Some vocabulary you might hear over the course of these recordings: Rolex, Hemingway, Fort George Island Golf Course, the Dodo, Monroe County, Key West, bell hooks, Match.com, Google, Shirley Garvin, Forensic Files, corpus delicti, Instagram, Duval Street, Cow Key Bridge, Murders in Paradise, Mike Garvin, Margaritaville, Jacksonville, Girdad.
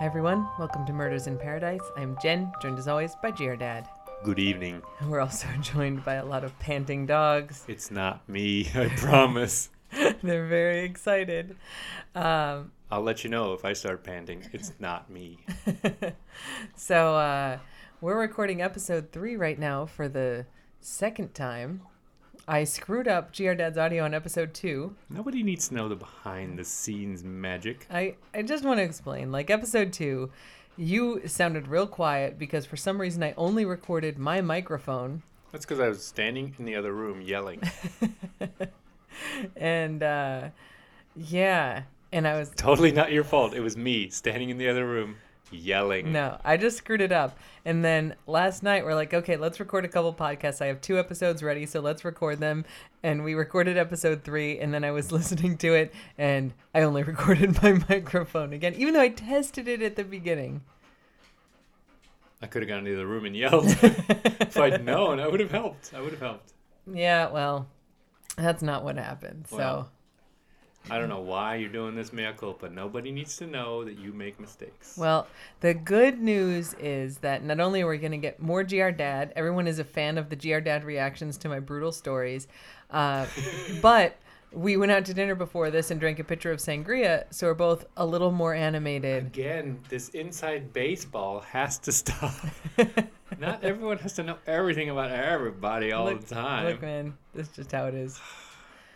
Hi everyone, welcome to Murders in Paradise. I'm Jen, joined as always by Girdad. Good evening. We're also joined by a lot of panting dogs. It's not me, I promise. They're very excited. I'll let you know if I start panting. It's not me. So we're recording episode 3 right now for the second time. I screwed up Girdad's audio on episode 2. Nobody needs to know the behind-the-scenes magic. I just want to explain. Like, episode 2, you sounded real quiet because for some reason I only recorded my microphone. That's because I was standing in the other room yelling. And I was... Totally not your fault. It was me standing in the other room yelling. No, I just screwed it up. And then last night we're like, okay, let's record a couple podcasts. I have 2 episodes ready, so let's record them. And we recorded episode 3, and then I was listening to it, and I only recorded my microphone again, even though I tested it at the beginning. I could have gone into the room and yelled. If I'd known, I would have helped. Yeah, well, that's not what happened, so... I don't know why you're doing this mea culpa. Nobody needs to know that you make mistakes. Well, the good news is that not only are we going to get more Girdad, everyone is a fan of the Girdad reactions to my brutal stories, but we went out to dinner before this and drank a pitcher of sangria, so we're both a little more animated. Again, this inside baseball has to stop. Not everyone has to know everything about everybody all the time. Look, man, this is just how it is.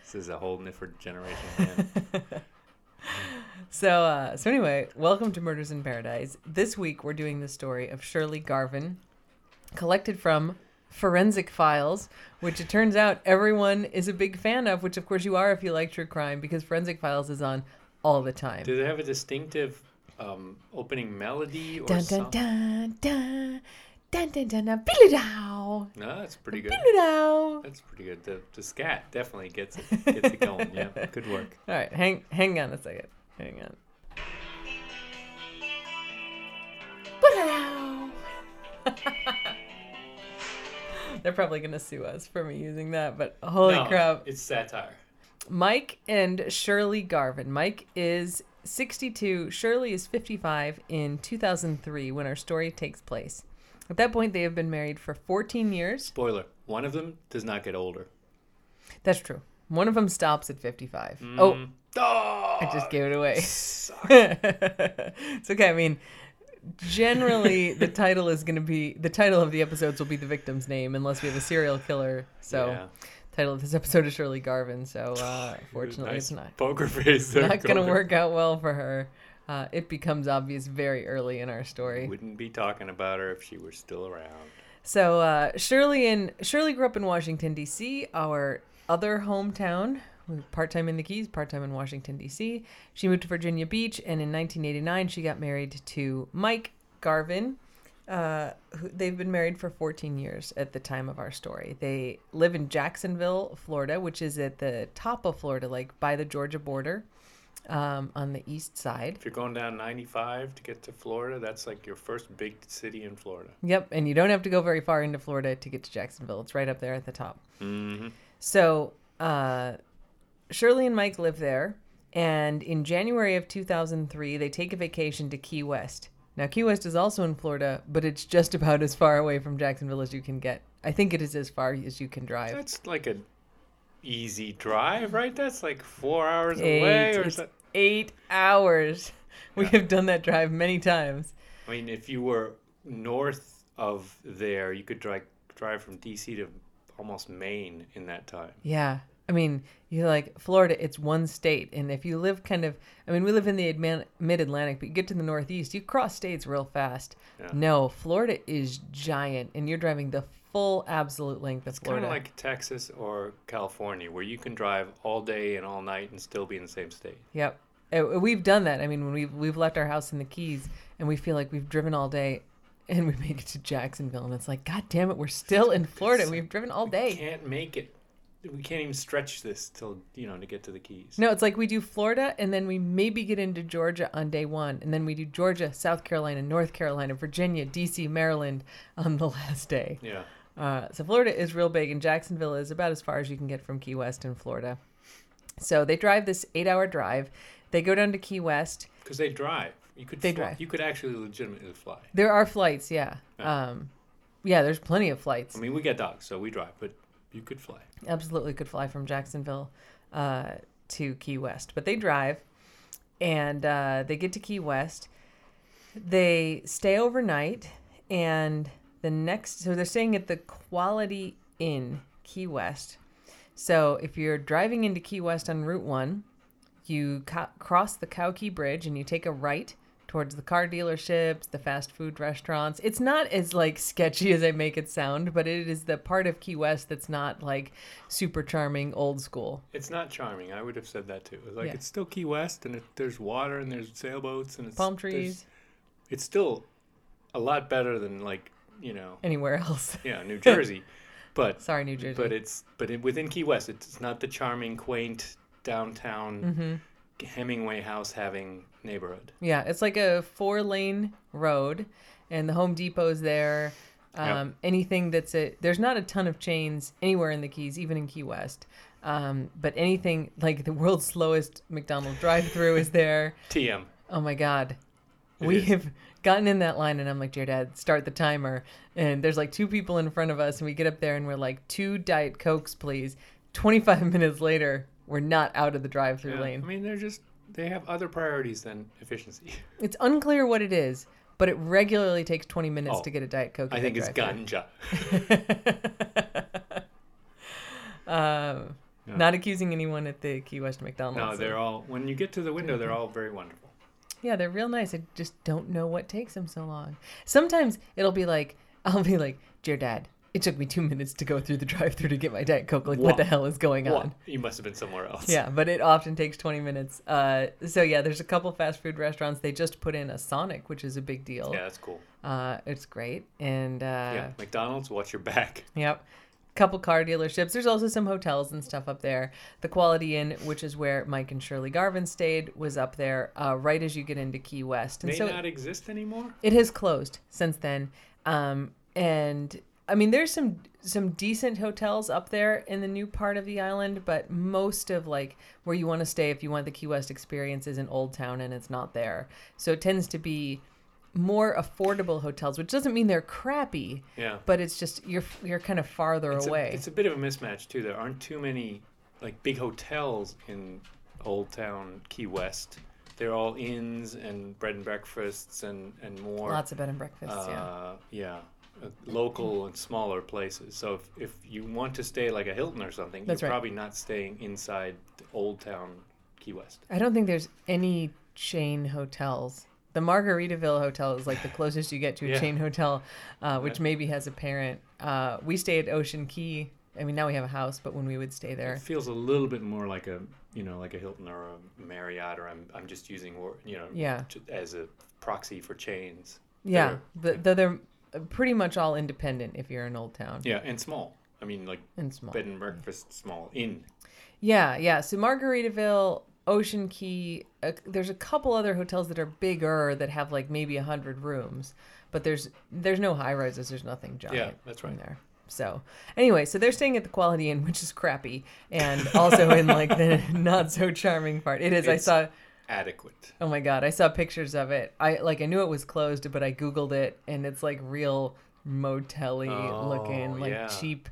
This is a whole different generation. So anyway, welcome to Murders in Paradise. This week we're doing the story of Shirley Garvin, collected from Forensic Files, which it turns out everyone is a big fan of, which of course you are if you like true crime, because Forensic Files is on all the time. Do they have a distinctive opening melody or something? Dun, dun, dun, dun, dun, dun, no, that's pretty good. That's pretty good. The scat definitely gets it going. Yeah, good work. All right, hang on a second. Hang on. They're probably gonna sue us for me using that, but holy crap! It's satire. Mike and Shirley Garvin. Mike is 62. Shirley is 55. In 2003, when our story takes place. At that point, they have been married for 14 years. Spoiler, one of them does not get older. That's true. One of them stops at 55. Oh, I just gave it away. It's okay. I mean, generally, the title of the episodes will be the victim's name, unless we have a serial killer. So The title of this episode is Shirley Garvin. So fortunately, nice, it's not. Poker face. It's not going to work out well for her. It becomes obvious very early in our story. Wouldn't be talking about her if she were still around. So Shirley grew up in Washington, D.C., our other hometown. We were part-time in the Keys, part-time in Washington, D.C. She moved to Virginia Beach, and in 1989 she got married to Mike Garvin. They've been married for 14 years at the time of our story. They live in Jacksonville, Florida, which is at the top of Florida, like by the Georgia border. On the east side. If you're going down 95 to get to Florida, that's like your first big city in Florida. Yep, and you don't have to go very far into Florida to get to Jacksonville. It's right up there at the top. Mm-hmm. So Shirley and Mike live there, and in January of 2003, they take a vacation to Key West. Now, Key West is also in Florida, but it's just about as far away from Jacksonville as you can get. I think it is as far as you can drive. That's like an easy drive, right? That's like 4 hours away or something. 8 hours. We have done that drive many times. I mean, if you were north of there, you could drive from DC to almost Maine in that time. Yeah. I mean, you're like Florida, it's one state. And if you live we live in the mid-Atlantic, but you get to the Northeast, you cross states real fast. Yeah. No, Florida is giant, and you're driving the full absolute length of Florida. It's kind of like Texas or California, where you can drive all day and all night and still be in the same state. Yep. We've done that. I mean, when we've left our house in the Keys, and we feel like we've driven all day, and we make it to Jacksonville, and it's like, God damn it, we're still in Florida. We've driven all day. We can't make it. We can't even stretch this till, to get to the Keys. No, it's like we do Florida, and then we maybe get into Georgia on day one, and then we do Georgia, South Carolina, North Carolina, Virginia, D.C., Maryland on the last day. Yeah. So Florida is real big, and Jacksonville is about as far as you can get from Key West in Florida. So they drive this 8-hour drive. They go down to Key West. Because they drive. They drive. You could actually legitimately fly. There are flights, yeah. Yeah. Yeah, there's plenty of flights. I mean, we get dogs, so we drive, but you could fly. Absolutely could fly from Jacksonville to Key West. But they drive, and they get to Key West. They stay overnight, and the next... So they're staying at the Quality Inn, Key West. So if you're driving into Key West on Route 1, you cross the Cow Key Bridge, and you take a right towards the car dealerships, the fast food restaurants. It's not as like sketchy as I make it sound, but it is the part of Key West that's not like super charming, old school. It's not charming. I would have said that too. It's like It's still Key West, and there's water, and there's sailboats, and it's palm trees. It's still a lot better than like anywhere else. Yeah, New Jersey, but sorry, New Jersey. But within Key West, it's not the charming, quaint downtown. Mm-hmm. Hemingway house having neighborhood. Yeah, it's like a 4-lane road, and the Home Depot's there. Yep. Anything there's not a ton of chains anywhere in the Keys, even in Key West. But anything like the world's slowest McDonald's drive-thru is there. TM. Oh my God, we have gotten in that line, and I'm like, dear Dad, start the timer. And there's like 2 people in front of us, and we get up there, and we're like, 2 Diet Cokes, please. 25 minutes later. We're not out of the drive-thru lane. I mean, they have other priorities than efficiency. It's unclear what it is, but it regularly takes 20 minutes to get a Diet Coke. I think it's ganja. No. Not accusing anyone at the Key West McDonald's. No, they're all, when you get to the window, they're all very wonderful. Yeah, they're real nice. I just don't know what takes them so long. Sometimes I'll be like, dear Dad, it took me 2 minutes to go through the drive-thru to get my Diet Coke. Like, what the hell is going on? You must have been somewhere else. Yeah, but it often takes 20 minutes. So, yeah, there's a couple fast food restaurants. They just put in a Sonic, which is a big deal. Yeah, that's cool. It's great. And yeah, McDonald's, watch your back. Yep. Couple car dealerships. There's also some hotels and stuff up there. The Quality Inn, which is where Mike and Shirley Garvin stayed, was up there right as you get into Key West. And so not exist anymore? It has closed since then. And... I mean, there's some decent hotels up there in the new part of the island, but most of like where you want to stay if you want the Key West experience is in Old Town, and it's not there. So it tends to be more affordable hotels, which doesn't mean they're crappy. Yeah. But it's just you're kind of farther away. It's a bit of a mismatch too. There aren't too many like big hotels in Old Town, Key West. They're all inns and bread and breakfasts and more. Lots of bed and breakfasts. Yeah. Local and smaller places. So if you want to stay like a Hilton or something, that's probably not staying inside Old Town Key West. I don't think there's any chain hotels. The Margaritaville Hotel is like the closest you get to a chain hotel, which maybe has a parent. We stay at Ocean Key. I mean, now we have a house, but when we would stay there, it feels a little bit more like a like a Hilton or a Marriott, or I'm just using as a proxy for chains. Yeah, though they're pretty much all independent if you're in Old Town. Yeah, and small. I mean, like bed and breakfast, small inn. Yeah. So Margaritaville, Ocean Key, there's a couple other hotels that are bigger that have like maybe 100 rooms, but there's no high rises. There's nothing giant. Yeah, that's right. In there. So anyway, so they're staying at the Quality Inn, which is crappy, and also in like the not so charming part. It is. Adequate. Oh my God, I saw pictures of it. I knew it was closed, but I Googled it, and it's like real motel-y looking, like cheap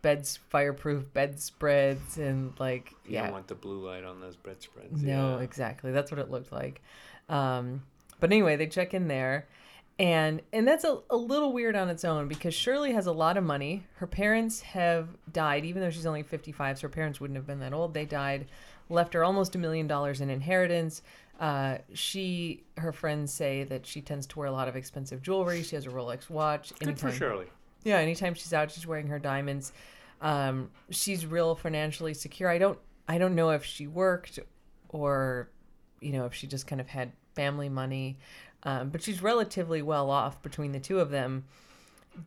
beds, fireproof bedspreads, and like you don't want the blue light on those bedspreads. No, exactly. That's what it looked like. But anyway, they check in there, and that's a little weird on its own because Shirley has a lot of money. Her parents have died, even though she's only 55, so her parents wouldn't have been that old. They died. Left her almost $1 million in inheritance. Her friends say that she tends to wear a lot of expensive jewelry. She has a Rolex watch. Good for Shirley. Yeah, anytime she's out, she's wearing her diamonds. She's real financially secure. I don't know if she worked or, if she just kind of had family money. But she's relatively well off between the two of them.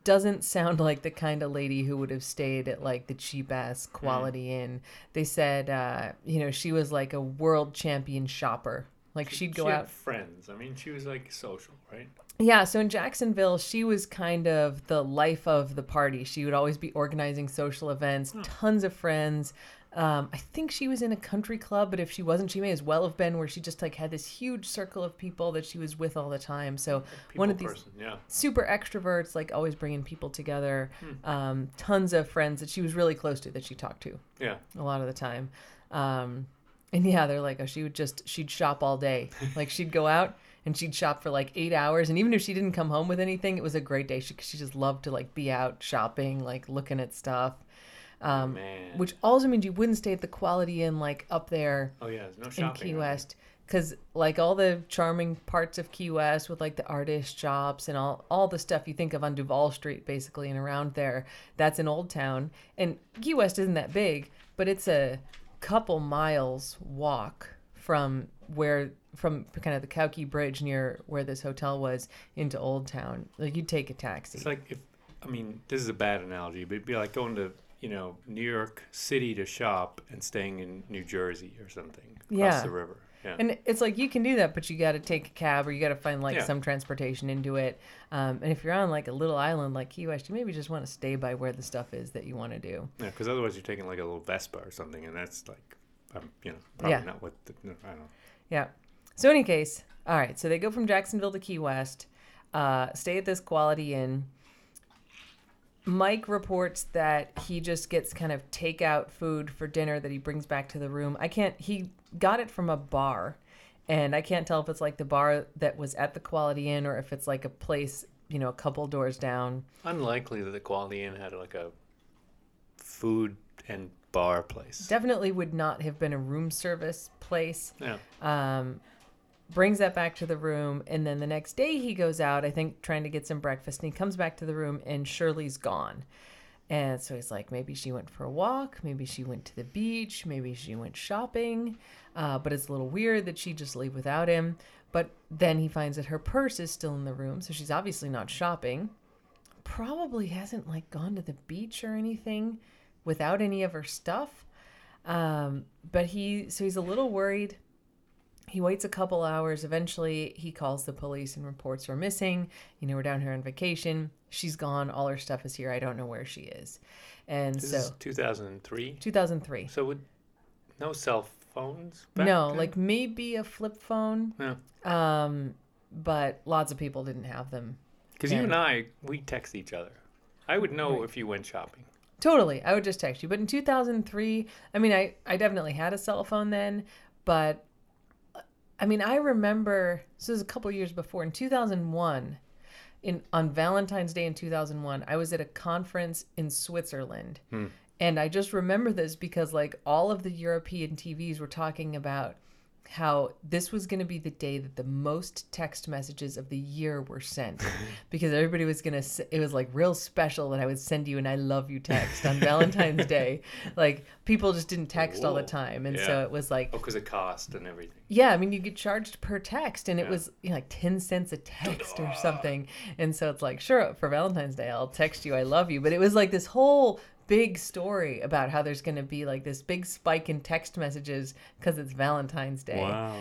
Doesn't sound like the kind of lady who would have stayed at like the cheap ass Quality Inn. They said, she was like a world champion shopper. Like she'd go out. Friends. I mean, she was like social, right? Yeah. So in Jacksonville, she was kind of the life of the party. She would always be organizing social events, tons of friends. I think she was in a country club, but if she wasn't, she may as well have been, where she just like had this huge circle of people that she was with all the time. So one of these super extroverts, like always bringing people together, tons of friends that she was really close to, that she talked to a lot of the time. And yeah, they're like, oh, she'd shop all day. Like she'd go out and she'd shop for like 8 hours. And even if she didn't come home with anything, it was a great day. She just loved to like be out shopping, like looking at stuff. Which also means you wouldn't stay at the Quality Inn like up there. Oh yeah, there's no shopping in Key West, because like all the charming parts of Key West with like the artist shops and all the stuff you think of on Duval Street basically and around there, that's an old town. And Key West isn't that big, but it's a couple miles walk from kind of the Kauke Bridge near where this hotel was into Old Town. Like you'd take a taxi. It's like this is a bad analogy, but it'd be like going to, New York City to shop and staying in New Jersey or something across the river. Yeah. And it's like you can do that, but you got to take a cab or you got to find like some transportation into it. And if you're on like a little island like Key West, you maybe just want to stay by where the stuff is that you want to do. Yeah, because otherwise you're taking like a little Vespa or something, and that's like, probably not what I don't know. Yeah. So in any case, all right. So they go from Jacksonville to Key West, stay at this Quality Inn. Mike reports that he just gets kind of takeout food for dinner that he brings back to the room. He got it from a bar, and I can't tell if it's like the bar that was at the Quality Inn or if it's like a place, a couple doors down. Unlikely that the Quality Inn had like a food and bar place. Definitely would not have been a room service place. Yeah. Brings that back to the room, and then the next day he goes out, I think, trying to get some breakfast, and he comes back to the room, and Shirley's gone. And so he's like, maybe she went for a walk, maybe she went to the beach, maybe she went shopping, but it's a little weird that she'd just leave without him. But then he finds that her purse is still in the room, so she's obviously not shopping, probably hasn't, like, gone to the beach or anything without any of her stuff. But he's a little worried. He waits a couple hours. Eventually, he calls the police and reports her missing. We're down here on vacation. She's gone. All her stuff is here. I don't know where she is. And this is 2003? 2003. So with no cell phones back then? Like maybe a flip phone. Yeah. But lots of people didn't have them. Because you and I, we text each other. I would know if you went shopping. Totally. I would just text you. But in 2003, I definitely had a cell phone then, but... I remember, this was a couple of years before, in 2001, on Valentine's Day in 2001, I was at a conference in Switzerland. And I just remember this because, like, all of the European TVs were talking about how this was going to be the day that the most text messages of the year were sent. Because everybody was going to, it was, like, real special that I would send you an I love you text on Valentine's Day. Like, people just didn't text all the time. And so it was like... Oh, because it cost and everything. Yeah, you get charged per text. And it was like 10 cents a text or something. And so it's like, sure, for Valentine's Day, I'll text you I love you. But it was like this whole... big story about how there's going to be like this big spike in text messages because it's Valentine's Day. Wow.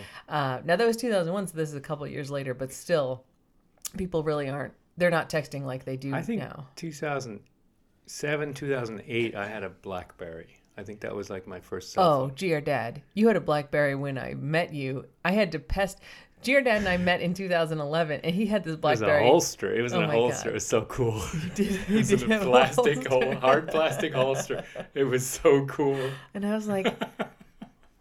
Now that was 2001, so this is a couple of years later, but still, people really aren't. They're not texting like they do now. I think 2007, 2008, I had a BlackBerry. I think that was like my first cell phone. Oh, Dad, you had a BlackBerry when I met you. I had to pest. Dad and I met in 2011, and he had this BlackBerry. It was an holster. It was an holster. God. It was so cool. It was a plastic, hard plastic holster. It was so cool. And I was like,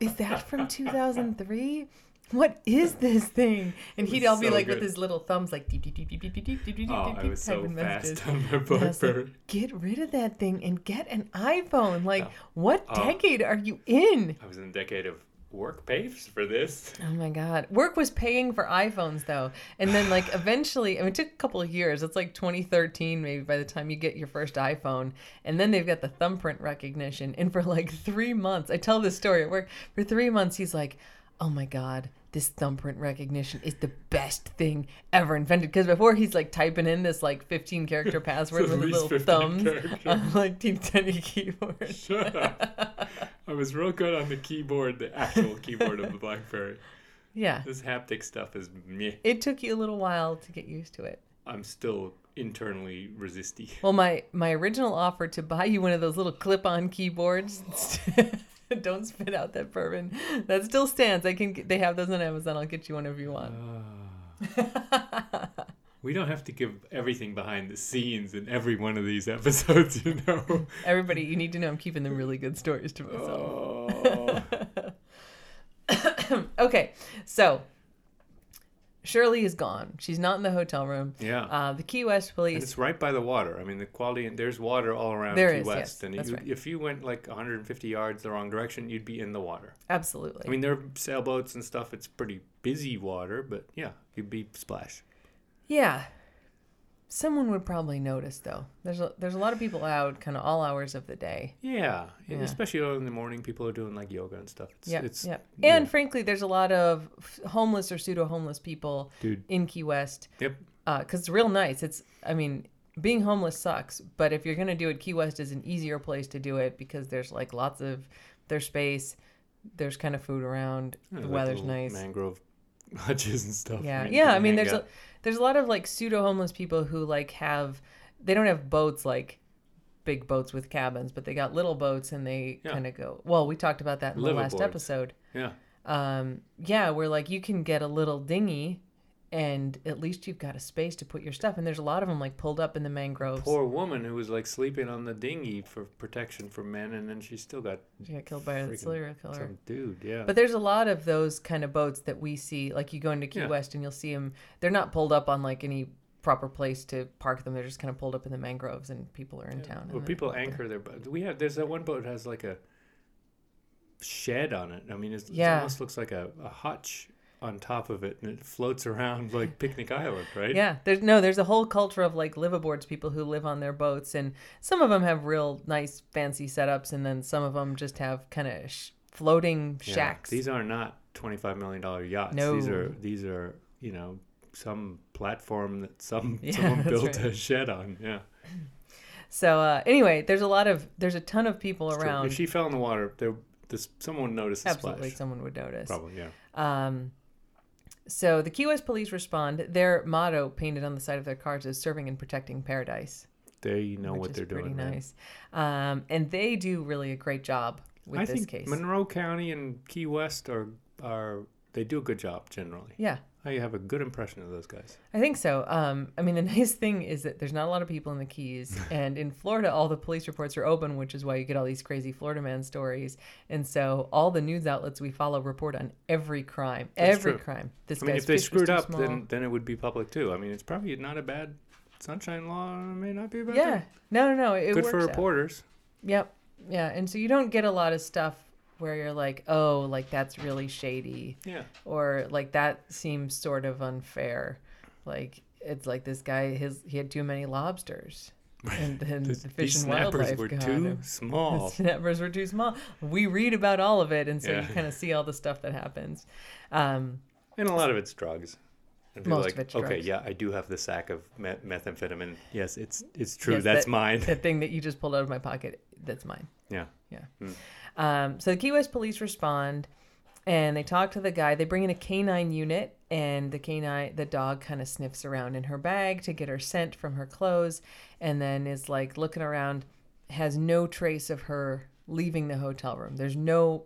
is that from 2003? What is this thing? And he'd all be like with his little thumbs, like deep, deep, deep, deep, deep, deep, deep, deep, deep, typing messages. Oh, I was so fast on my BlackBerry. Get rid of that thing and get an iPhone. Like, what decade are you in? I was in the decade of... Work pays for this. Oh my God. Work was paying for iPhones though. And then like eventually, it took a couple of years. It's like 2013 maybe by the time you get your first iPhone. And then they've got the thumbprint recognition. And for like 3 months, I tell this story at work, for 3 months he's like, oh my God, this thumbprint recognition is the best thing ever invented. Because before he's like typing in this like 15-character password with little thumbs on like Team Teddy keyboard. Shut up. I was real good on the keyboard, the actual keyboard of the BlackBerry. Yeah. This haptic stuff is meh. It took you a little while to get used to it. I'm still internally resisty. Well, my original offer to buy you one of those little clip-on keyboards, don't spit out that bourbon, that still stands. They have those on Amazon. I'll get you one if you want. We don't have to give everything behind the scenes in every one of these episodes, you know. Everybody, you need to know I'm keeping the really good stories to myself. Oh. Okay, so Shirley is gone. She's not in the hotel room. Yeah. The Key West police. And it's right by the water. I mean, the quality, and there's water all around Key West. Yes, and that's right. If you went like 150 yards the wrong direction, you'd be in the water. Absolutely. I mean, there are sailboats and stuff. It's pretty busy water, but yeah, you'd be splashed. Yeah. Someone would probably notice, though. There's a lot of people out kind of all hours of the day. Yeah. And especially in the morning, people are doing, like, yoga and stuff. And, frankly, there's a lot of homeless or pseudo-homeless people in Key West. Yep. Because it's real nice. Being homeless sucks, but if you're going to do it, Key West is an easier place to do it because there's, like, lots of their space. There's kind of food around. The weather's nice. Mangrove lodges and stuff. Yeah. Right? Yeah, there's a lot of, like, pseudo-homeless people who, like, they don't have boats, like, big boats with cabins, but they got little boats, and they kind of go, well, we talked about that in the last episode. Yeah. Where, like, you can get a little dinghy, and at least you've got a space to put your stuff, and there's a lot of them, like, pulled up in the mangroves. Poor woman who was, like, sleeping on the dinghy for protection from men, and then she still got... She got killed by a serial killer. Some dude, yeah. But there's a lot of those kind of boats that we see. Like, you go into Key West, and you'll see them. They're not pulled up on, like, any proper place to park them. They're just kind of pulled up in the mangroves, and people are in town. Well, people anchor their boat. There's that one boat that has, like, a shed on it. I mean, it almost looks like a hutch on top of it, and it floats around like Picnic Island, right? Yeah. There's a whole culture of, like, liveaboards people who live on their boats, and some of them have real nice fancy setups, and then some of them just have kind of floating shacks. These are not $25 million yachts. No. These are some platform that someone built a shed on. Yeah. So anyway, there's a ton of people around. True. If she fell in the water, someone would notice the splash. Absolutely, someone would notice. Probably, yeah. So the Key West police respond. Their motto painted on the side of their cars is "Serving and Protecting Paradise." They know what they're doing. Pretty nice, and they do really a great job with this case. Monroe County and Key West are they do a good job generally. Yeah, I have a good impression of those guys. I think so. The nice thing is that there's not a lot of people in the Keys, and in Florida, all the police reports are open, which is why you get all these crazy Florida man stories. And so all the news outlets we follow report on every crime. That's every crime. If they screwed up, then it would be public too. I mean, it's probably not a bad sunshine law. It may not be a bad thing. No. It works. Good for reporters. Out. Yep. Yeah, and so you don't get a lot of stuff where you're like, oh, like, that's really shady. Yeah. Or, like, that seems sort of unfair. Like, it's like this guy, he had too many lobsters. And then the Fish and Wildlife were too small. The snappers were too small. We read about all of it, and so you kind of see all the stuff that happens. And a lot of it's drugs. And most of it's drugs. Okay, yeah, I do have the sack of methamphetamine. Yes, it's true. Yes, that's mine. The thing that you just pulled out of my pocket, that's mine. Yeah. Yeah. Mm. So the Key West police respond, and they talk to the guy. They bring in a canine unit, and the dog kind of sniffs around in her bag to get her scent from her clothes, and then is, like, looking around, has no trace of her leaving the hotel room. There's no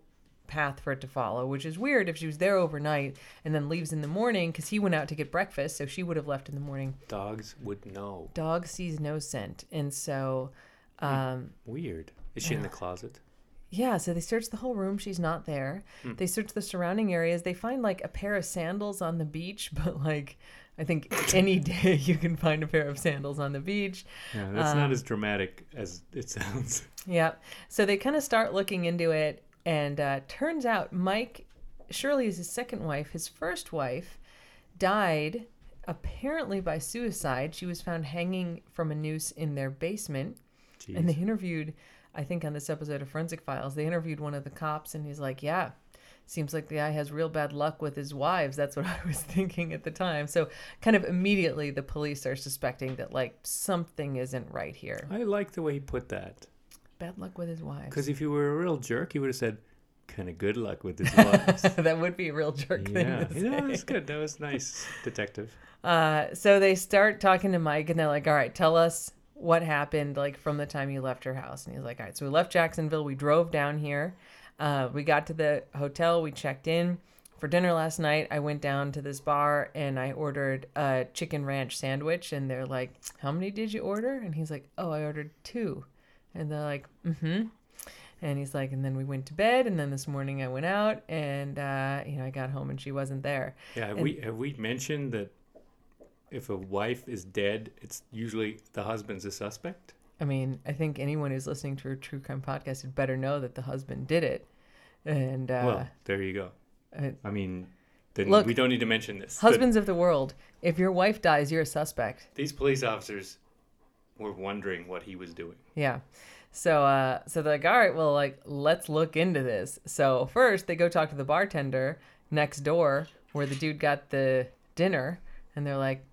path for it to follow, which is weird if she was there overnight and then leaves in the morning, because he went out to get breakfast, so she would have left in the morning. Dogs would know. Dog sees no scent, and so... weird. Is she in the closet? Yeah, so they search the whole room. She's not there. Mm. They search the surrounding areas. They find, like, a pair of sandals on the beach, but, like, I think any day you can find a pair of sandals on the beach. Yeah, that's not as dramatic as it sounds. Yeah. So they kind of start looking into it, and turns out Shirley is his second wife. His first wife died apparently by suicide. She was found hanging from a noose in their basement. Jeez. And they interviewed... I think on this episode of Forensic Files, they interviewed one of the cops, and he's like, yeah, seems like the guy has real bad luck with his wives. That's what I was thinking at the time. So kind of immediately the police are suspecting that, like, something isn't right here. I like the way he put that. Bad luck with his wives. Because if you were a real jerk, you would have said, kind of good luck with his lives. That would be a real jerk thing to say. Yeah, that's good. That was nice, detective. So they start talking to Mike, and they're like, all right, tell us what happened, like, from the time you left your house. And he's like, all right, so we left Jacksonville. We drove down here. We got to the hotel. We checked in. For dinner last night, I went down to this bar and I ordered a chicken ranch sandwich. And they're like, how many did you order? And he's like, oh, I ordered 2. And they're like, mm-hmm. And he's like, and then we went to bed. And then this morning I went out and, I got home and she wasn't there. Yeah. Have we mentioned that if a wife is dead, it's usually the husband's a suspect? I mean, I think anyone who's listening to a true crime podcast had better know that the husband did it. And well, there you go. I mean, look, we don't need to mention this. Husbands of the world, if your wife dies, you're a suspect. These police officers were wondering what he was doing. Yeah. So they're like, all right, well, like, let's look into this. So first they go talk to the bartender next door where the dude got the dinner. And they're like,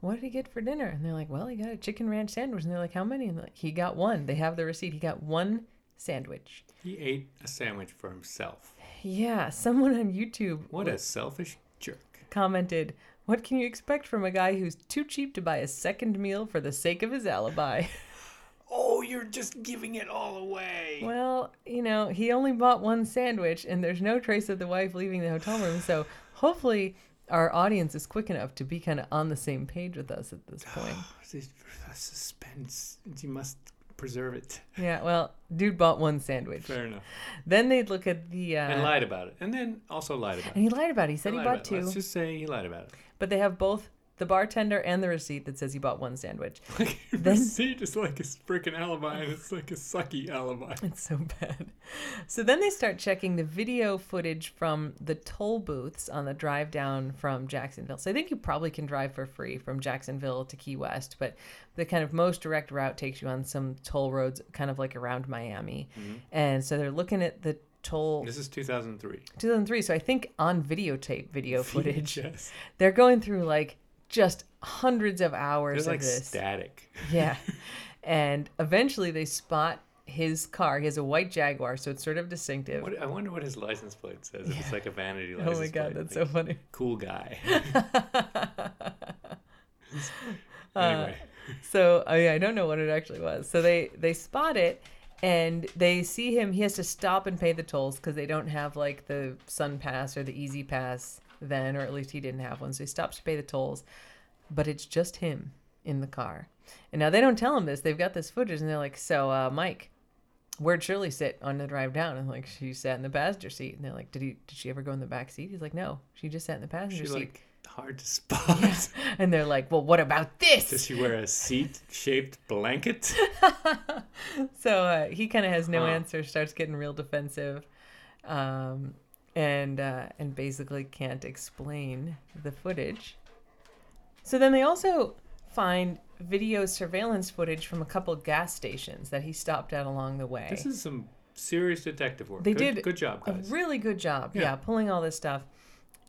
what did he get for dinner? And they're like, well, he got a chicken ranch sandwich. And they're like, how many? And like, he got one. They have the receipt. He got one sandwich. He ate a sandwich for himself. Yeah, someone on YouTube... What a selfish jerk. ...commented, what can you expect from a guy who's too cheap to buy a second meal for the sake of his alibi? Oh, you're just giving it all away. Well, he only bought one sandwich, and there's no trace of the wife leaving the hotel room, so hopefully our audience is quick enough to be kind of on the same page with us at this point. The suspense. You must... preserve it. Yeah, well, dude bought one sandwich. Fair enough. Then they'd look at the... and lied about it. And then also lied about it. And he lied about it. He said he bought 2. Let's just say he lied about it. But they have both the bartender and the receipt that says he bought one sandwich. Like, the receipt is like a freaking alibi, and it's like a sucky alibi. It's so bad. So then they start checking the video footage from the toll booths on the drive down from Jacksonville. So I think you probably can drive for free from Jacksonville to Key West, but the kind of most direct route takes you on some toll roads kind of like around Miami. Mm-hmm. And so they're looking at the toll. This is 2003. 2003. So I think on videotape video footage, yes. They're going through like just hundreds of hours of this. It's like static. Yeah. And eventually they spot his car. He has a white Jaguar, so it's sort of distinctive. I wonder what his license plate says. Yeah. It's like a vanity license plate. Oh, my God. That's like, so funny. Cool guy. Anyway. So I don't know what it actually was. So they spot it. And they see him. He has to stop and pay the tolls because they don't have like the Sun Pass or the Easy Pass then, or at least he didn't have one. So he stops to pay the tolls, but it's just him in the car. And now they don't tell him this. They've got this footage and they're like, so Mike, where'd Shirley sit on the drive down? And like, she sat in the passenger seat. And they're like, did she ever go in the back seat? He's like, no, she just sat in the passenger seat. Like, hard to spot. Yeah. And they're like, well, what about this? Does she wear a seat-shaped blanket? So he kind of has no answer, starts getting real defensive, and basically can't explain the footage. So then they also find video surveillance footage from a couple gas stations that he stopped at along the way. This is some serious detective work. They did good job, guys. A really good job, yeah pulling all this stuff.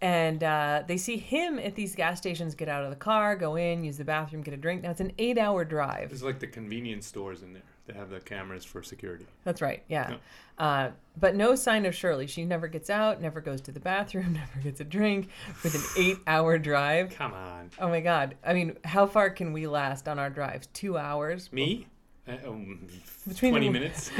And they see him at these gas stations, get out of the car, go in, use the bathroom, get a drink. Now, it's an 8-hour drive. It's like the convenience stores in there that have the cameras for security. That's right, yeah. No. But no sign of Shirley. She never gets out, never goes to the bathroom, never gets a drink with an 8-hour drive. Come on. Oh, my God. I mean, how far can we last on our drives? 2 hours? Me? Between 20 minutes?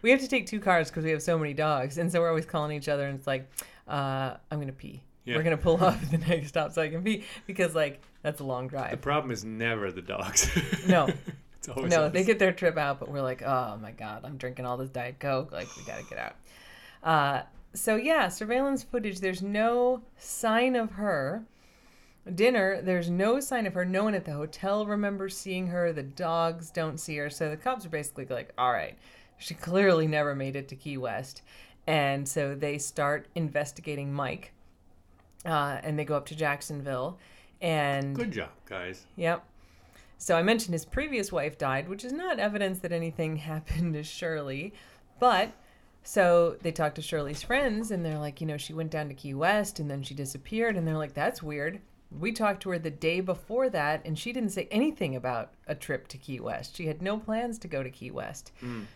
We have to take 2 cars because we have so many dogs. And so we're always calling each other, and it's like, I'm going to pee. Yeah. We're going to pull off at the next stop so I can pee because, like, that's a long drive. The problem is never the dogs. No. It's always no, they get their trip out, but we're like, oh, my God, I'm drinking all this Diet Coke. Like, we got to get out. So, yeah, surveillance footage, there's no sign of her. Dinner, there's no sign of her. No one at the hotel remembers seeing her. The dogs don't see her. So the cops are basically like, all right, she clearly never made it to Key West. And so they start investigating Mike. And they go up to Jacksonville, and good job, guys. Yep. So I mentioned his previous wife died, which is not evidence that anything happened to Shirley. But so they talk to Shirley's friends, and they're like, she went down to Key West, and then she disappeared. And they're like, that's weird. We talked to her the day before that, and she didn't say anything about a trip to Key West. She had no plans to go to Key West. Mm.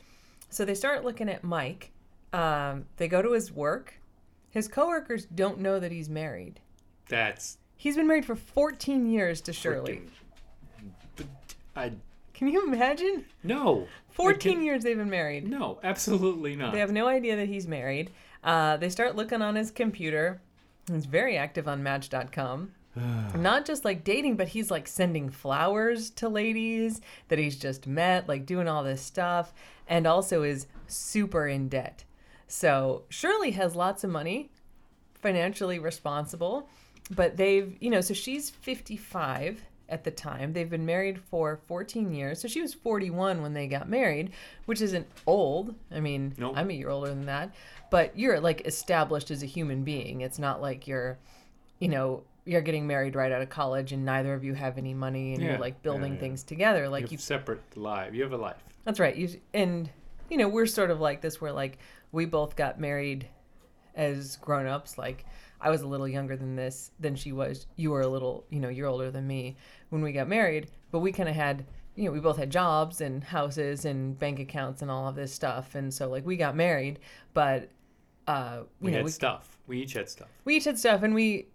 So they start looking at Mike. They go to his work. His coworkers don't know that he's married. He's been married for 14 years to Shirley. Can you imagine? No. 14 years they've been married. No, absolutely not. They have no idea that he's married. They start looking on his computer. He's very active on Match.com. Not just like dating, but he's like sending flowers to ladies that he's just met, like doing all this stuff, and also is super in debt. So Shirley has lots of money, financially responsible, but they've, you know, so she's 55 at the time. They've been married for 14 years. So she was 41 when they got married, which isn't old. I mean, nope. I'm a year older than that, but you're like established as a human being. It's not like you're, you know, you're getting married right out of college and neither of you have any money and you're like building things together. Like you have separate lives. You have a life. That's right. And you know, we're sort of like this, where like we both got married as grown-ups. Like I was a little younger than she was. You were a little, you know, you're older than me when we got married, but we kind of had, you know, we both had jobs and houses and bank accounts and all of this stuff. And so like we got married, but we each had stuff. We each had stuff, and we,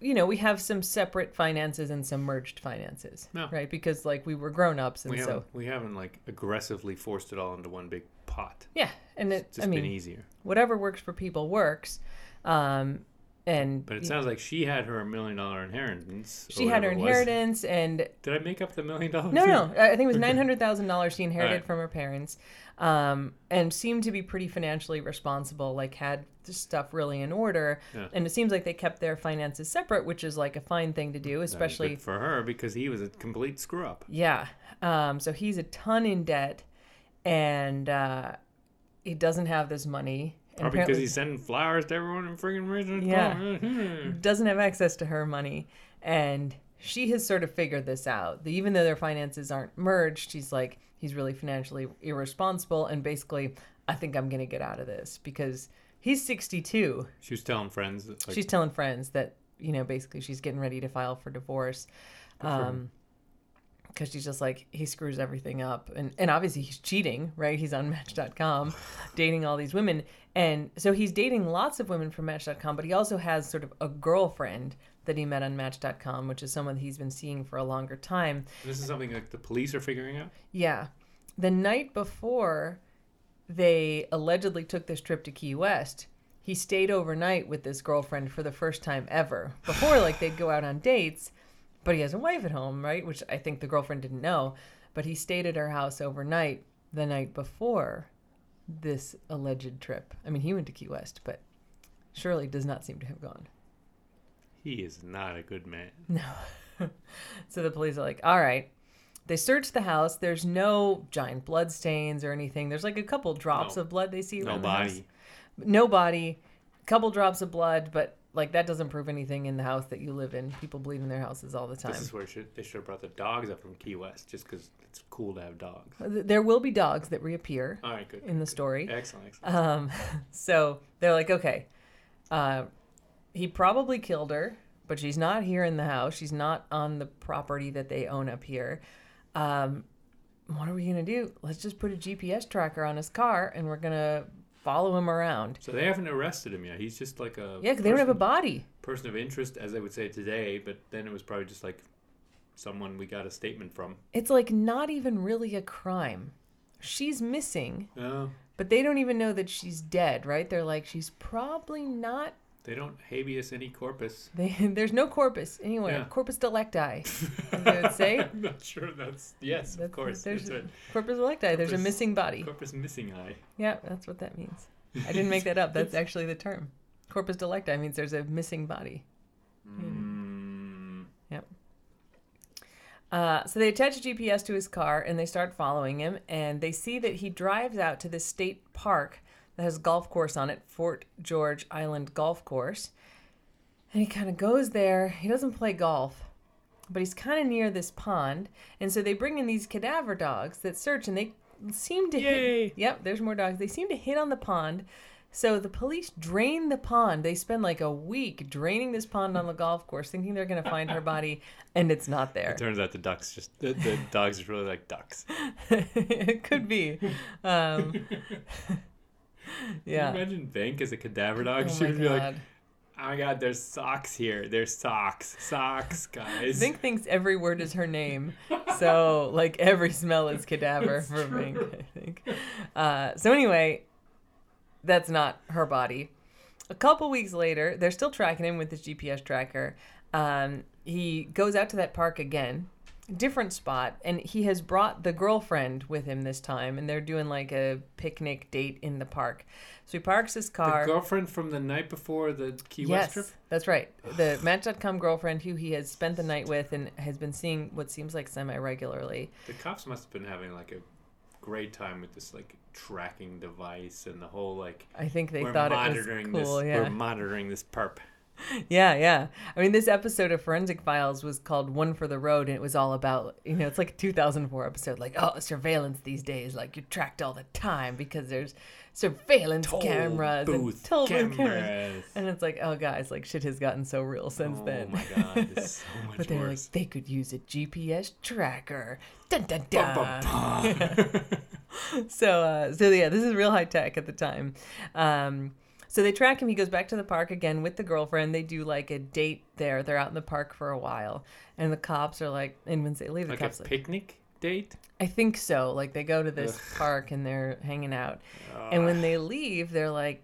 you know, we have some separate finances and some merged finances, right? Because like we were grown-ups, and we haven't like aggressively forced it all into one big pot. Yeah, and it's just been easier. Whatever works for people works. But it sounds like she had her $1 million inheritance. She had her inheritance, and did I make up the $1 million? No. I think it was $900,000 she inherited from her parents, and seemed to be pretty financially responsible. Like had stuff really in order, and it seems like they kept their finances separate, which is like a fine thing to do, especially good for her, because he was a complete screw up. Yeah, so he's a ton in debt, and he doesn't have this money. Probably because he's sending flowers to everyone in friggin' Richmond. Yeah. Doesn't have access to her money. And she has sort of figured this out. Even though their finances aren't merged, she's like, he's really financially irresponsible. And basically, I think I'm going to get out of this, because he's 62. She's telling friends that, you know, basically she's getting ready to file for divorce. Because she's just like, he screws everything up. And obviously he's cheating, right? He's on Match.com dating all these women. And so he's dating lots of women from Match.com, but he also has sort of a girlfriend that he met on Match.com, which is someone he's been seeing for a longer time. This is something like the police are figuring out? Yeah. The night before they allegedly took this trip to Key West, he stayed overnight with this girlfriend for the first time ever. Before, like, they'd go out on dates. But he has a wife at home, right? Which I think the girlfriend didn't know. But he stayed at her house overnight the night before this alleged trip. I mean, he went to Key West, but Shirley does not seem to have gone. He is not a good man. No. So the police are like, all right. They search the house. There's no giant blood stains or anything. There's like a couple drops of blood they see around the house. No body. A couple drops of blood, but like, that doesn't prove anything in the house that you live in. People bleed in their houses all the time. This is where they should have brought the dogs up from Key West, just because it's cool to have dogs. There will be dogs that reappear in the story. Excellent. So they're like, okay, he probably killed her, but she's not here in the house. She's not on the property that they own up here. What are we going to do? Let's just put a GPS tracker on his car, and we're going to follow him around. So they haven't arrested him yet. He's just like a because they don't have a body. Person of interest, as they would say today, but then it was probably just like someone we got a statement from. It's like not even really a crime. She's missing, but they don't even know that she's dead, right? They're like, she's probably not. They don't habeas any corpus. There's no corpus anyway. Yeah. Corpus delicti, as they would say. I'm not sure that's... Yes, that's, of course. There's right. Corpus delicti. There's a missing body. Corpus missing eye. Yeah, that's what that means. I didn't make that up. That's actually the term. Corpus delicti means there's a missing body. Mm. Yep. So they attach a GPS to his car, and they start following him, and they see that he drives out to the state park that has a golf course on it, Fort George Island Golf Course. And he kind of goes there. He doesn't play golf, but he's kind of near this pond. And so they bring in these cadaver dogs that search, and they seem to hit. Yep, there's more dogs. They seem to hit on the pond. So the police drain the pond. They spend like a week draining this pond on the golf course, thinking they're going to find her body, and it's not there. It turns out the dogs are really like ducks. It could be. Yeah. Can you imagine Bank as a cadaver dog? Oh, she would be like, oh my God, there's socks here. There's socks. Socks, guys. Vink thinks every word is her name. So, like, every smell is cadaver for Vink, I think. So anyway, that's not her body. A couple weeks later, they're still tracking him with this GPS tracker. He goes out to that park again, different spot, and he has brought the girlfriend with him this time, and they're doing like a picnic date in the park. So he parks his car. The girlfriend from the night before the Key West trip? Yes, that's right. The Match.com girlfriend who he has spent the night with and has been seeing what seems like semi-regularly. The cops must have been having like a great time with this like tracking device and the whole like, I think they thought it was cool. Yeah. We're monitoring this perp. Yeah, yeah. I mean, this episode of Forensic Files was called One for the Road, and it was all about, you know, it's like a 2004 episode, like, oh, surveillance these days, like, you're tracked all the time because there's surveillance cameras. And it's like, oh, guys, like, shit has gotten so real since then. Oh, my God, it's so much but they're worse. Like, they could use a GPS tracker. Dun, dun, dun. So, yeah, this is real high tech at the time. So they track him. He goes back to the park again with the girlfriend. They do like a date there. They're out in the park for a while. And the cops are like, and when they leave, the cops are like, a picnic date? I think so. Like they go to this park and they're hanging out. And when they leave, they're like,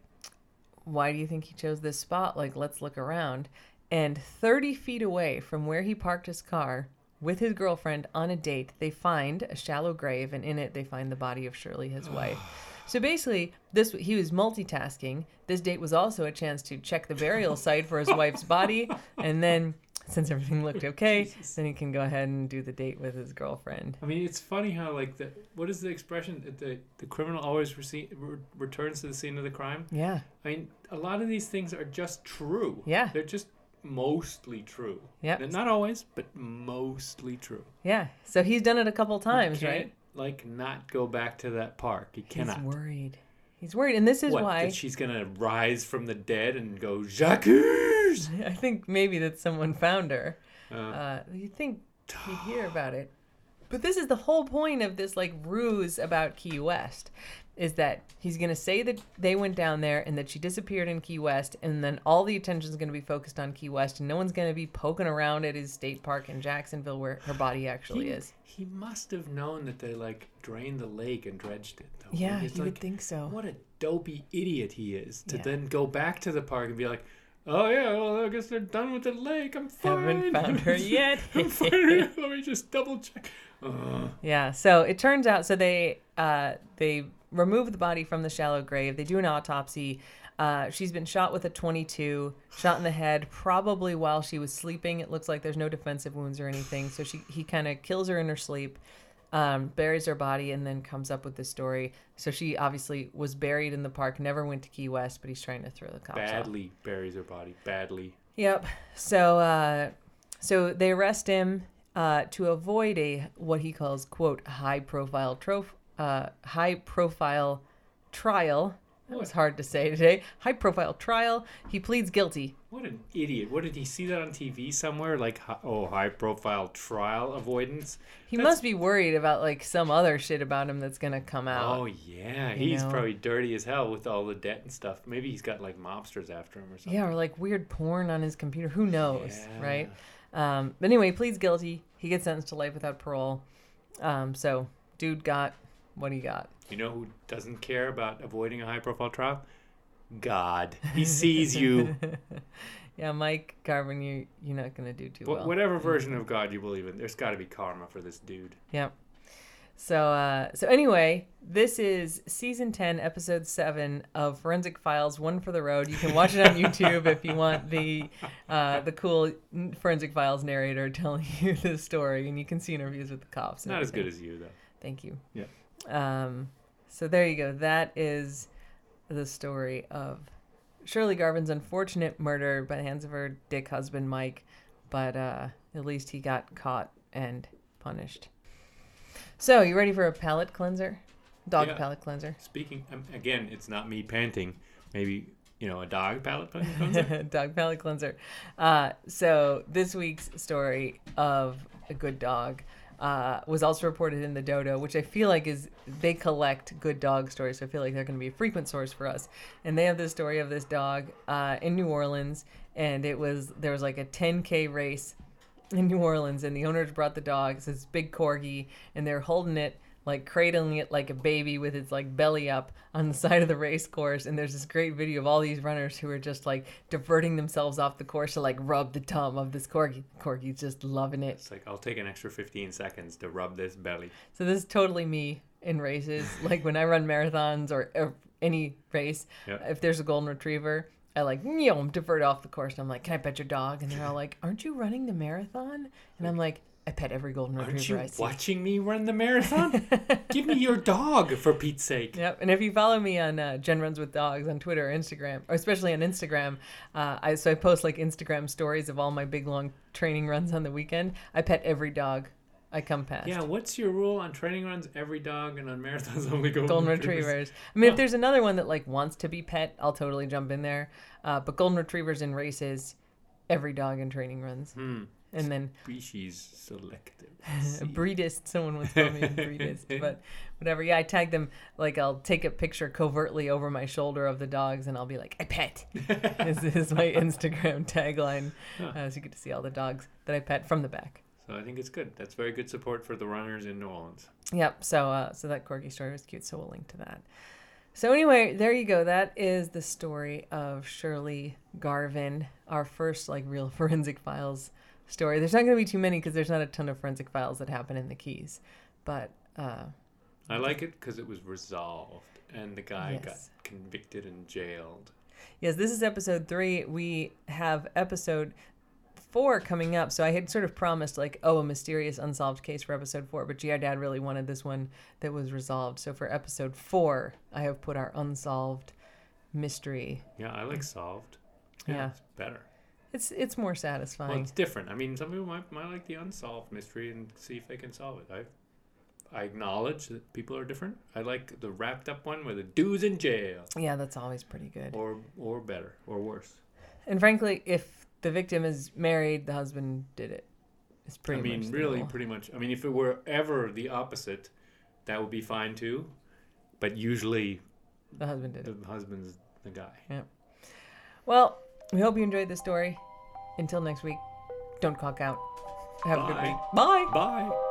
why do you think he chose this spot? Like, let's look around. And 30 feet away from where he parked his car with his girlfriend on a date, they find a shallow grave. And in it, they find the body of Shirley, his wife. So basically, he was multitasking. This date was also a chance to check the burial site for his wife's body. And then, since everything looked okay, then he can go ahead and do the date with his girlfriend. I mean, it's funny how, like, what is the expression? The criminal always returns to the scene of the crime? Yeah. I mean, a lot of these things are just true. Yeah. They're just mostly true. Yeah. Not always, but mostly true. Yeah. So he's done it a couple times, right? Like, not go back to that park. He cannot. He's worried. And this is why. That she's going to rise from the dead and go, Jacques! I think maybe that someone found her. You'd think you'd hear about it. But this is the whole point of this, like, ruse about Key West, is that he's going to say that they went down there and that she disappeared in Key West, and then all the attention's going to be focused on Key West, and no one's going to be poking around at his state park in Jacksonville where her body actually is. He must have known that they, like, drained the lake and dredged it, though. Yeah, you would think so. What a dopey idiot he is to then go back to the park and be like, oh, yeah, well, I guess they're done with the lake. I'm fine. Haven't found her yet. I'm fine. Let me just double check. Yeah, so it turns out, so they remove the body from the shallow grave. They do an autopsy. She's been shot with a .22, shot in the head, probably while she was sleeping. It looks like there's no defensive wounds or anything. So he kind of kills her in her sleep, buries her body, and then comes up with this story. So she obviously was buried in the park, never went to Key West, but he's trying to throw the cops off. Badly buries her body. Badly. Yep. So so they arrest him to avoid what he calls, quote, high-profile trial. That was hard to say today. High-profile trial. He pleads guilty. What an idiot. What, did he see that on TV somewhere? Like, high-profile trial avoidance? He must be worried about, like, some other shit about him that's going to come out. Oh, yeah. He's probably dirty as hell with all the debt and stuff. Maybe he's got, like, mobsters after him or something. Yeah, or, like, weird porn on his computer. Who knows, right? But anyway, he pleads guilty. He gets sentenced to life without parole. So, dude got what he got. You know who doesn't care about avoiding a high-profile trial? God. He sees you. Yeah, Mike Garvin, you're not going to do too well. Whatever version of God you believe in, there's got to be karma for this dude. Yep. So anyway, this is Season 10, Episode 7 of Forensic Files, One for the Road. You can watch it on YouTube if you want the cool Forensic Files narrator telling you the story, and you can see interviews with the cops. Not as good as you, though. Thank you. Yeah. So there you go. That is the story of Shirley Garvin's unfortunate murder by the hands of her dick husband, Mike. But at least he got caught and punished. So you ready for a palate cleanser? Palate cleanser. Speaking, again, it's not me panting. Maybe, you know, a dog palate cleanser? Dog palate cleanser. So this week's story of a good dog was also reported in the Dodo, which I feel like is, they collect good dog stories, so I feel like they're going to be a frequent source for us. And they have this story of this dog in New Orleans, and it was, there was like a 10K race in New Orleans, and the owners brought the dog, it's this big corgi, and they're holding it, like cradling it like a baby with its like belly up on the side of the race course. And there's this great video of all these runners who are just like diverting themselves off the course to like rub the tum of this corgi. Corgi's just loving it. It's like, I'll take an extra 15 seconds to rub this belly. So this is totally me in races. Like when I run marathons or any race, yep. If there's a golden retriever, I like, I'm divert off the course. And I'm like, can I pet your dog? And they're all like, aren't you running the marathon? And I'm like, I pet every golden retriever I see. Aren't you watching me run the marathon? Give me your dog, for Pete's sake. Yep, and if you follow me on Jen Runs With Dogs on Twitter or Instagram, or especially on Instagram, I post like Instagram stories of all my big, long training runs on the weekend. I pet every dog I come past. Yeah, what's your rule on training runs? Every dog, and on marathons only golden retrievers. I mean, if there's another one that like wants to be pet, I'll totally jump in there. But golden retrievers in races, every dog in training runs. Hmm. And then species selective. A breedist, someone was calling me a breedist, but whatever. Yeah, I tag them, like I'll take a picture covertly over my shoulder of the dogs and I'll be like, I pet. This is my Instagram tagline. So you get to see all the dogs that I pet from the back. So I think it's good. That's very good support for the runners in New Orleans. Yep. So that corgi story was cute. So we'll link to that. So anyway, there you go. That is the story of Shirley Garvin, our first like real Forensic Files story. There's not going to be too many because there's not a ton of Forensic Files that happen in the Keys, but I like it because it was resolved and the guy got convicted and jailed. Yes, this is episode 3. We have episode 4 coming up, so I had sort of promised like, a mysterious unsolved case for episode 4, but our dad really wanted this one that was resolved. So for episode 4, I have put our unsolved mystery. Yeah, I like solved. Yeah. It's better. It's more satisfying. Well, it's different. I mean, some people might like the unsolved mystery and see if they can solve it. I acknowledge that people are different. I like the wrapped up one where the dude's in jail. Yeah, that's always pretty good. Or better, or worse. And frankly, if the victim is married, the husband did it. It's pretty much. I mean, much really, normal. Pretty much. I mean, if it were ever the opposite, that would be fine too. But usually, the husband did it. The husband's the guy. Yeah. Well, we hope you enjoyed this story. Until next week, don't clock out. Have a good week. Bye. Bye.